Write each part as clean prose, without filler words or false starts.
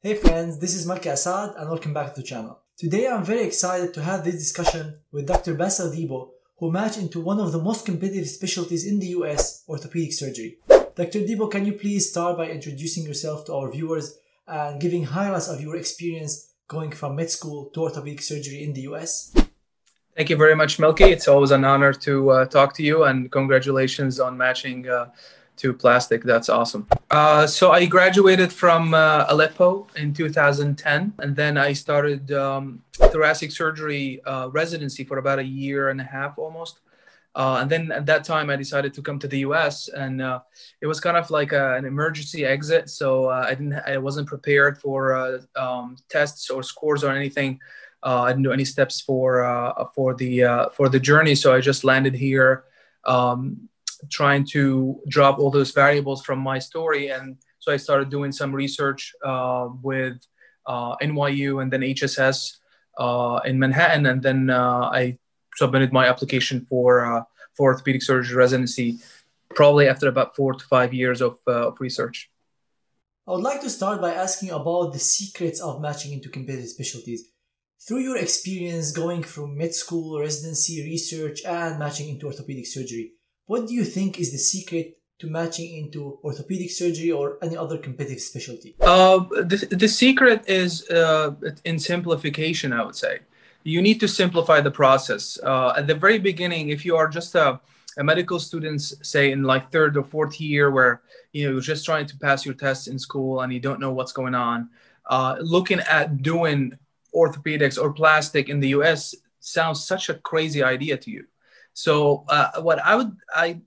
Hey friends, this is Malke Asaad and welcome back to the channel. Today I'm very excited to have this discussion with Dr. Bassel Diebo, who matched into one of the most competitive specialties in the US, orthopedic surgery. Dr. Diebo, can you please start by introducing yourself to our viewers and giving highlights of your experience going from med school to orthopedic surgery in the US? Thank you very much, Malke. It's always an honor to talk to you, and congratulations on matching to plastic. That's awesome. So I graduated from Aleppo in 2010, and then I started thoracic surgery residency for about a year and a half almost. And then at that time, I decided to come to the U.S. and it was kind of like an emergency exit. So I wasn't prepared for tests or scores or anything. I didn't do any steps for the journey. So I just landed here, trying to drop all those variables from my story. And so I started doing some research with NYU and then HSS in Manhattan. And then I submitted my application for orthopedic surgery residency, probably after about 4 to 5 years of research. I would like to start by asking about the secrets of matching into competitive specialties. Through your experience going from med school, residency, research, and matching into orthopedic surgery, what do you think is the secret to matching into orthopedic surgery or any other competitive specialty? The secret is in simplification, I would say. You need to simplify the process. At the very beginning, if you are just a medical student, say in like third or fourth year, where you're just trying to pass your tests in school and you don't know what's going on, looking at doing orthopedics or plastic in the US sounds such a crazy idea to you. So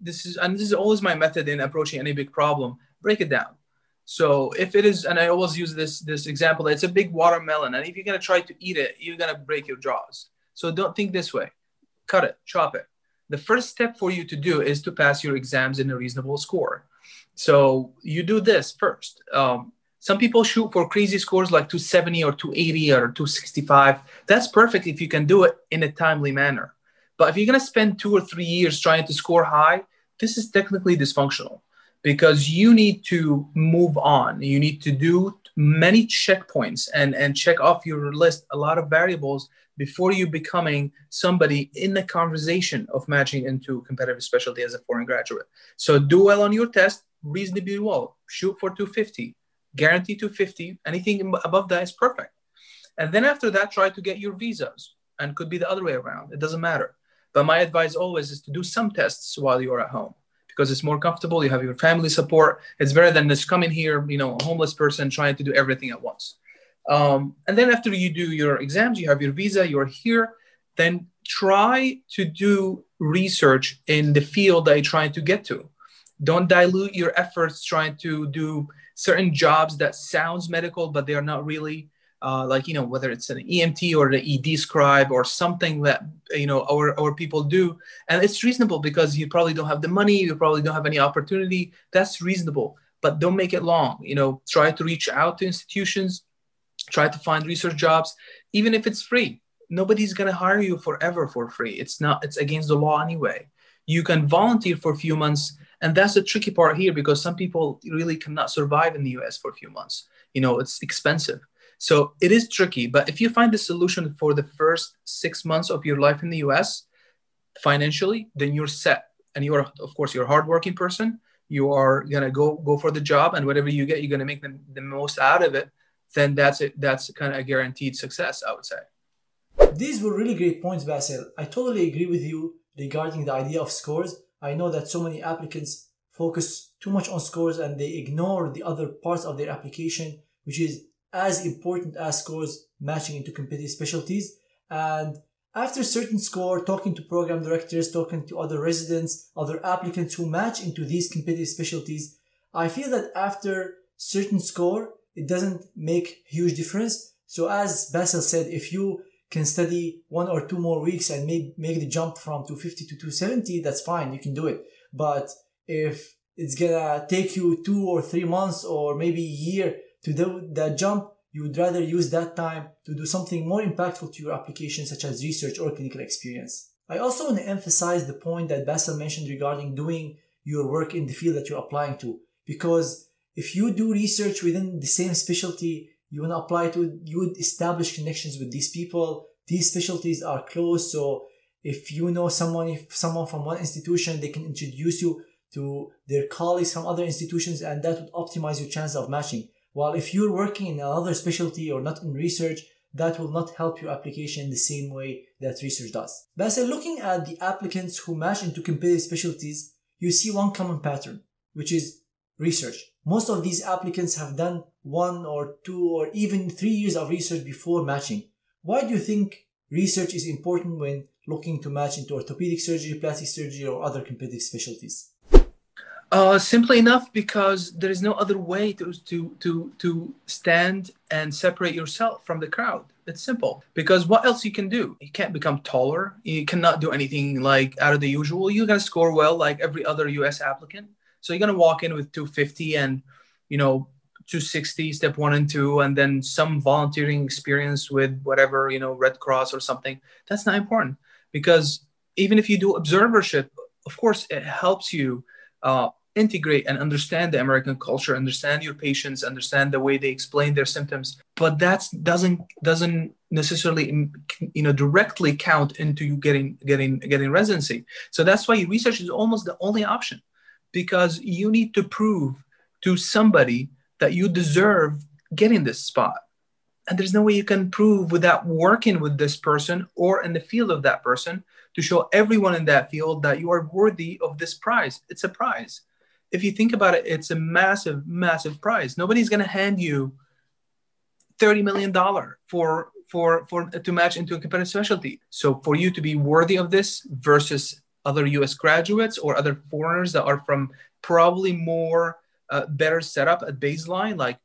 this is always my method in approaching any big problem, break it down. So if it is, and I always use this example, it's a big watermelon, and if you're gonna try to eat it, you're gonna break your jaws. So don't think this way, cut it, chop it. The first step for you to do is to pass your exams in a reasonable score. So you do this first. Some people shoot for crazy scores like 270 or 280 or 265. That's perfect if you can do it in a timely manner. But if you're going to spend 2 or 3 years trying to score high, this is technically dysfunctional, because you need to move on. You need to do many checkpoints and check off your list a lot of variables before you becoming somebody in the conversation of matching into competitive specialty as a foreign graduate. So do well on your test, reasonably well. Shoot for 250, guarantee 250. Anything above that is perfect. And then after that, try to get your visas, and could be the other way around. It doesn't matter. But my advice always is to do some tests while you're at home, because it's more comfortable. You have your family support. It's better than just coming here, a homeless person trying to do everything at once. And then after you do your exams, you have your visa, you're here, then try to do research in the field that you're trying to get to. Don't dilute your efforts trying to do certain jobs that sounds medical, but they are not really. Whether it's an EMT or the ED scribe or something that, our people do. And it's reasonable because you probably don't have the money. You probably don't have any opportunity. That's reasonable, but don't make it long. Try to reach out to institutions, try to find research jobs, even if it's free. Nobody's going to hire you forever for free. It's against the law anyway. You can volunteer for a few months. And that's the tricky part here, because some people really cannot survive in the US for a few months. It's expensive. So it is tricky, but if you find a solution for the first 6 months of your life in the US, financially, then you're set. And you're a hardworking person. You are going to go for the job, and whatever you get, you're going to make the most out of it. Then that's it. That's kind of a guaranteed success, I would say. These were really great points, Bassel. I totally agree with you regarding the idea of scores. I know that so many applicants focus too much on scores and they ignore the other parts of their application, which is as important as scores matching into competitive specialties. And after a certain score, talking to program directors, talking to other residents, other applicants who match into these competitive specialties, I feel that after certain score, it doesn't make huge difference. So as Bassel said, if you can study 1 or 2 more weeks and make the jump from 250 to 270, that's fine, you can do it. But if it's gonna take you 2 or 3 months or maybe a year to do that jump, you would rather use that time to do something more impactful to your application, such as research or clinical experience. I also want to emphasize the point that Bassel mentioned regarding doing your work in the field that you're applying to, because if you do research within the same specialty, you want to apply to, you would establish connections with these people. These specialties are close, so if you know someone, if someone from one institution, they can introduce you to their colleagues from other institutions, and that would optimize your chance of matching. While if you're working in another specialty or not in research, that will not help your application the same way that research does. But as looking at the applicants who match into competitive specialties, you see one common pattern, which is research. Most of these applicants have done 1 or 2 or even 3 years of research before matching. Why do you think research is important when looking to match into orthopedic surgery, plastic surgery, or other competitive specialties? Simply enough, because there is no other way to stand and separate yourself from the crowd. It's simple. Because what else you can do? You can't become taller. You cannot do anything like out of the usual. You're going to score well like every other U.S. applicant. So you're going to walk in with 250 and, you know, 260, step 1 and 2, and then some volunteering experience with whatever, you know, Red Cross or something. That's not important. Because even if you do observership, of course, it helps you integrate and understand the American culture, understand your patients, understand the way they explain their symptoms. But that doesn't necessarily, you know, directly count into you getting residency. So that's why research is almost the only option, because you need to prove to somebody that you deserve getting this spot. And there's no way you can prove without working with this person or in the field of that person to show everyone in that field that you are worthy of this prize. It's a prize. If you think about it, it's a massive, massive prize. Nobody's going to hand you $30 million to match into a competitive specialty. So for you to be worthy of this versus other U.S. graduates or other foreigners that are from probably more better setup at baseline, like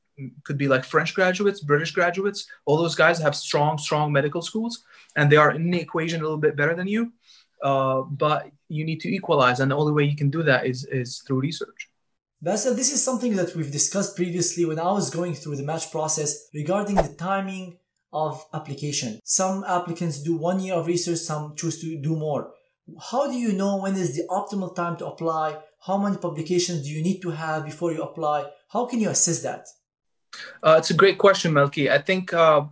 could be like French graduates, British graduates, all those guys have strong medical schools, and they are in the equation a little bit better than you. But you need to equalize, and the only way you can do that is through research. Bassel, this is something that we've discussed previously when I was going through the match process regarding the timing of application. Some applicants do 1 year of research, some choose to do more. How do you know when is the optimal time to apply? How many publications do you need to have before you apply? How can you assess that? It's a great question, Malke. I think, and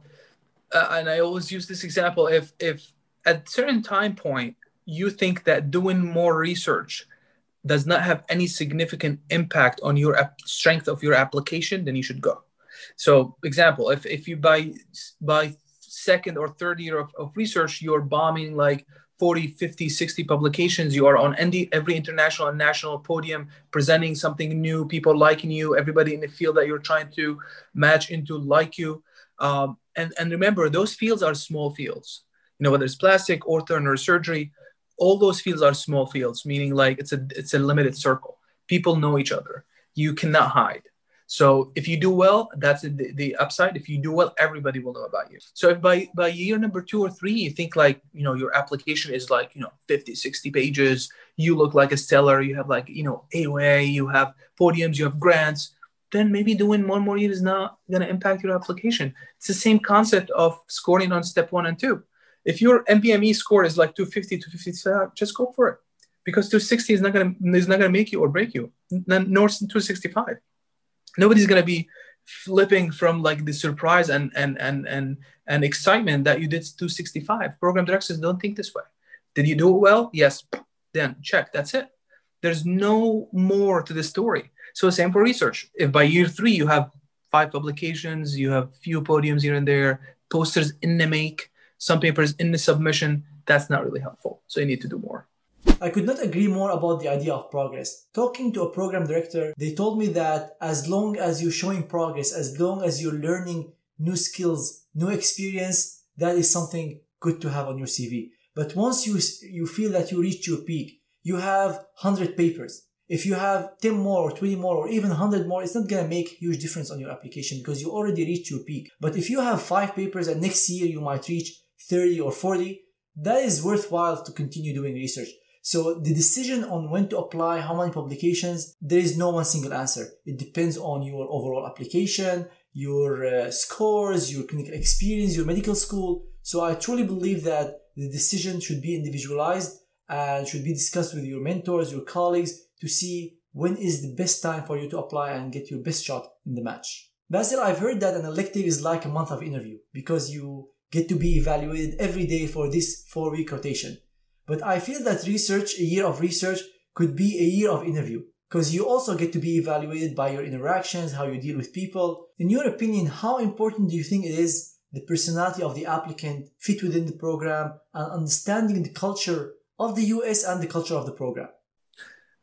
I always use this example, if at a certain time point, you think that doing more research does not have any significant impact on your strength of your application, then you should go. So, example, if you by second or third year of research, you're bombing like 40, 50, 60 publications, you are on every international and national podium presenting something new, people liking you, everybody in the field that you're trying to match into like you. And remember, those fields are small fields. You know, whether it's plastic, ortho, and neurosurgery, all those fields are small fields, meaning like it's a limited circle. People know each other. You cannot hide. So if you do well, that's the upside. If you do well, everybody will know about you. So if by year number 2 or 3, you think like, you know, your application is like, you know, 50, 60 pages, you look like a stellar, you have like, you know, AOA, you have podiums, you have grants, then maybe doing 1 more year is not going to impact your application. It's the same concept of scoring on step 1 and 2. If your MBME score is like 250, 255, just go for it, because 260 is not going to make you or break you, nor 265. Nobody's going to be flipping from like the surprise and excitement that you did 265. Program directors don't think this way. Did you do it well? Yes. Then check. That's it. There's no more to the story. So same for research. If by year 3 you have 5 publications, you have few podiums here and there, posters in the make, some papers in the submission, that's not really helpful. So you need to do more. I could not agree more about the idea of progress. Talking to a program director, they told me that as long as you're showing progress, as long as you're learning new skills, new experience, that is something good to have on your CV. But once you feel that you reach your peak, you have 100 papers. If you have 10 more or 20 more or even 100 more, it's not going to make a huge difference on your application because you already reached your peak. But if you have 5 papers and next year you might reach 30 or 40, that is worthwhile to continue doing research. So the decision on when to apply, how many publications, there is no one single answer. It depends on your overall application, your scores, your clinical experience, your medical school. So I truly believe that the decision should be individualized and should be discussed with your mentors, your colleagues, to see when is the best time for you to apply and get your best shot in the match. Bassel, I've heard that an elective is like a month of interview because you get to be evaluated every day for this 4-week rotation. But I feel that research, a year of research, could be a year of interview because you also get to be evaluated by your interactions, how you deal with people. In your opinion, how important do you think it is the personality of the applicant fit within the program and understanding the culture of the US and the culture of the program?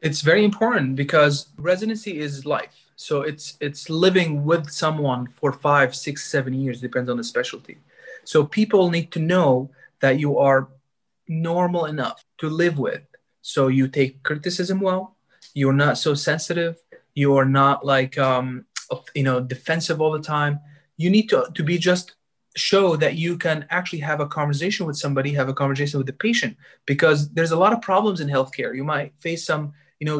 It's very important because residency is life. So it's living with someone for 5, 6, 7 years, depends on the specialty. So people need to know that you are normal enough to live with. So you take criticism well, you're not so sensitive, you are not like, defensive all the time. You need to be just show that you can actually have a conversation with somebody, have a conversation with the patient, because there's a lot of problems in healthcare. You might face some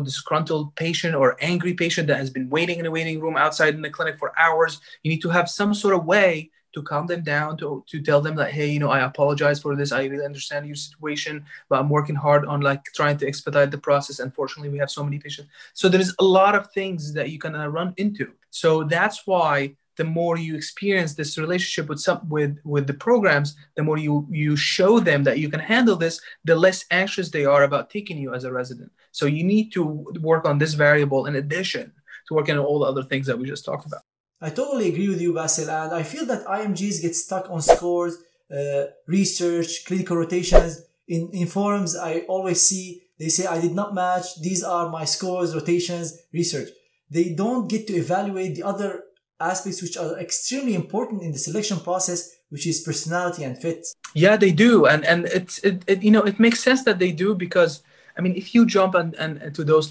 disgruntled patient or angry patient that has been waiting in a waiting room outside in the clinic for hours. You need to have some sort of way to calm them down, to tell them that, hey, I apologize for this. I really understand your situation, but I'm working hard on trying to expedite the process. Unfortunately, we have so many patients. So there's a lot of things that you can run into. So that's why the more you experience this relationship with the programs, the more you show them that you can handle this, the less anxious they are about taking you as a resident. So you need to work on this variable in addition to working on all the other things that we just talked about. I totally agree with you, Bassel, and I feel that IMGs get stuck on scores, research, clinical rotations. In forums, I always see, they say, I did not match. These are my scores, rotations, research. They don't get to evaluate the other aspects which are extremely important in the selection process, which is personality and fit. Yeah, they do, and it makes sense that they do, because I mean, if you jump and to those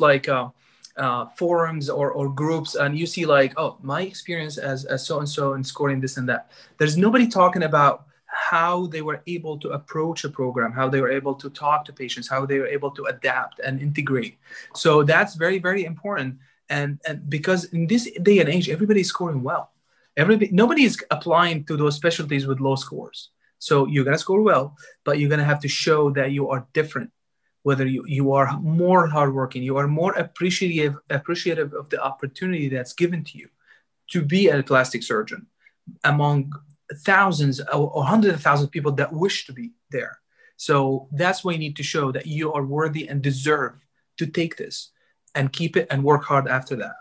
forums or groups and you see my experience as so and so and scoring this and that, there's nobody talking about how they were able to approach a program, how they were able to talk to patients, how they were able to adapt and integrate. So that's very, very important. And because in this day and age, everybody's scoring well. Nobody is applying to those specialties with low scores. So you're going to score well, but you're going to have to show that you are different, whether you are more hardworking, you are more appreciative of the opportunity that's given to you to be a plastic surgeon among thousands or hundreds of thousands of people that wish to be there. So that's why you need to show that you are worthy and deserve to take this, and keep it and work hard after that.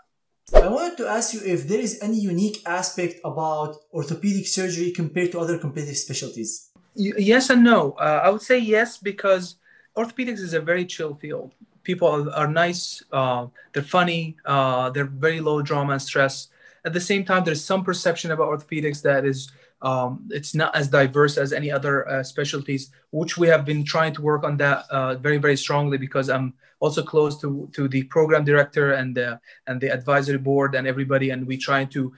I wanted to ask you if there is any unique aspect about orthopedic surgery compared to other competitive specialties. Yes and no. I would say yes, because orthopedics is a very chill field. People are nice, they're funny, they're very low drama and stress. At the same time, there's some perception about orthopedics that is it's not as diverse as any other specialties, which we have been trying to work on that very, very strongly, because I'm also close to the program director and the advisory board and everybody. And we try to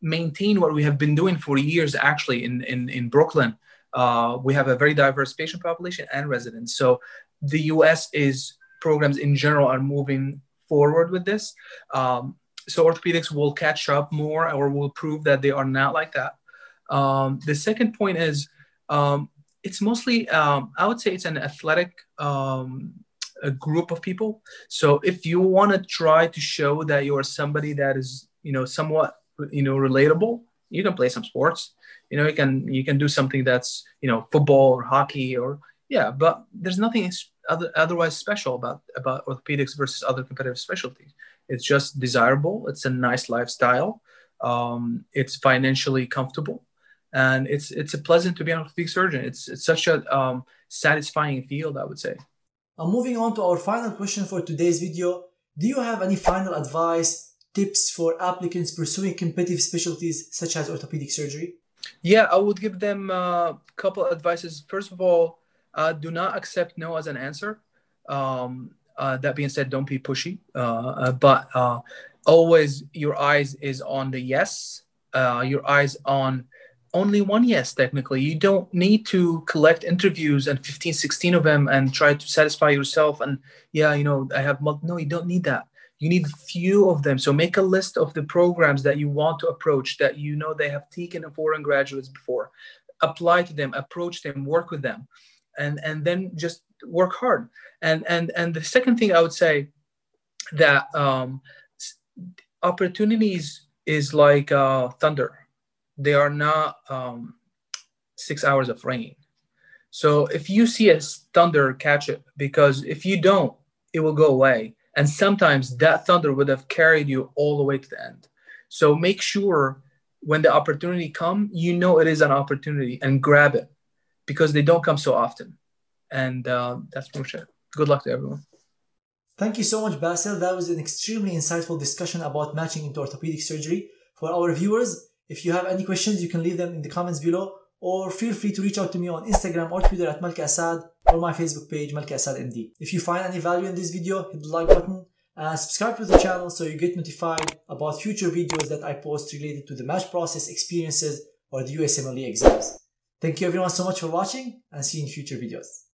maintain what we have been doing for years, actually, in Brooklyn. We have a very diverse patient population and residents. So the U.S. programs in general are moving forward with this. So orthopedics will catch up more or will prove that they are not like that. The second point is it's mostly, I would say it's an athletic group of people. So if you want to try to show that you are somebody that is, somewhat, relatable, you can play some sports, you can do something that's, football or hockey or, yeah, but there's nothing otherwise special about orthopedics versus other competitive specialties. It's just desirable. It's a nice lifestyle. It's financially comfortable, and it's a pleasant to be an orthopedic surgeon. It's such a satisfying field, I would say. I'm moving on to our final question for today's video. Do you have any final advice, tips for applicants pursuing competitive specialties such as orthopedic surgery? Yeah, I would give them a couple of advices. First of all, do not accept no as an answer. That being said, don't be pushy, but always your eyes is on the yes, your eyes on only one yes, technically. You don't need to collect interviews and 15, 16 of them and try to satisfy yourself. And yeah, I have, no, you don't need that. You need few of them. So make a list of the programs that you want to approach that they have taken foreign graduates before. Apply to them, approach them, work with them, and then just work hard. And the second thing I would say that opportunities is like thunder. They are not 6 hours of rain. So if you see a thunder, catch it, because if you don't, it will go away. And sometimes that thunder would have carried you all the way to the end. So make sure when the opportunity comes, you know it is an opportunity and grab it, because they don't come so often. And that's pretty much it. Good luck to everyone. Thank you so much, Bassel. That was an extremely insightful discussion about matching into orthopedic surgery. For our viewers, if you have any questions, you can leave them in the comments below, or feel free to reach out to me on Instagram or Twitter at Malke Asaad, or my Facebook page, Malke Asaad MD. If you find any value in this video, hit the like button and subscribe to the channel so you get notified about future videos that I post related to the match process, experiences, or the USMLE exams. Thank you everyone so much for watching, and see you in future videos.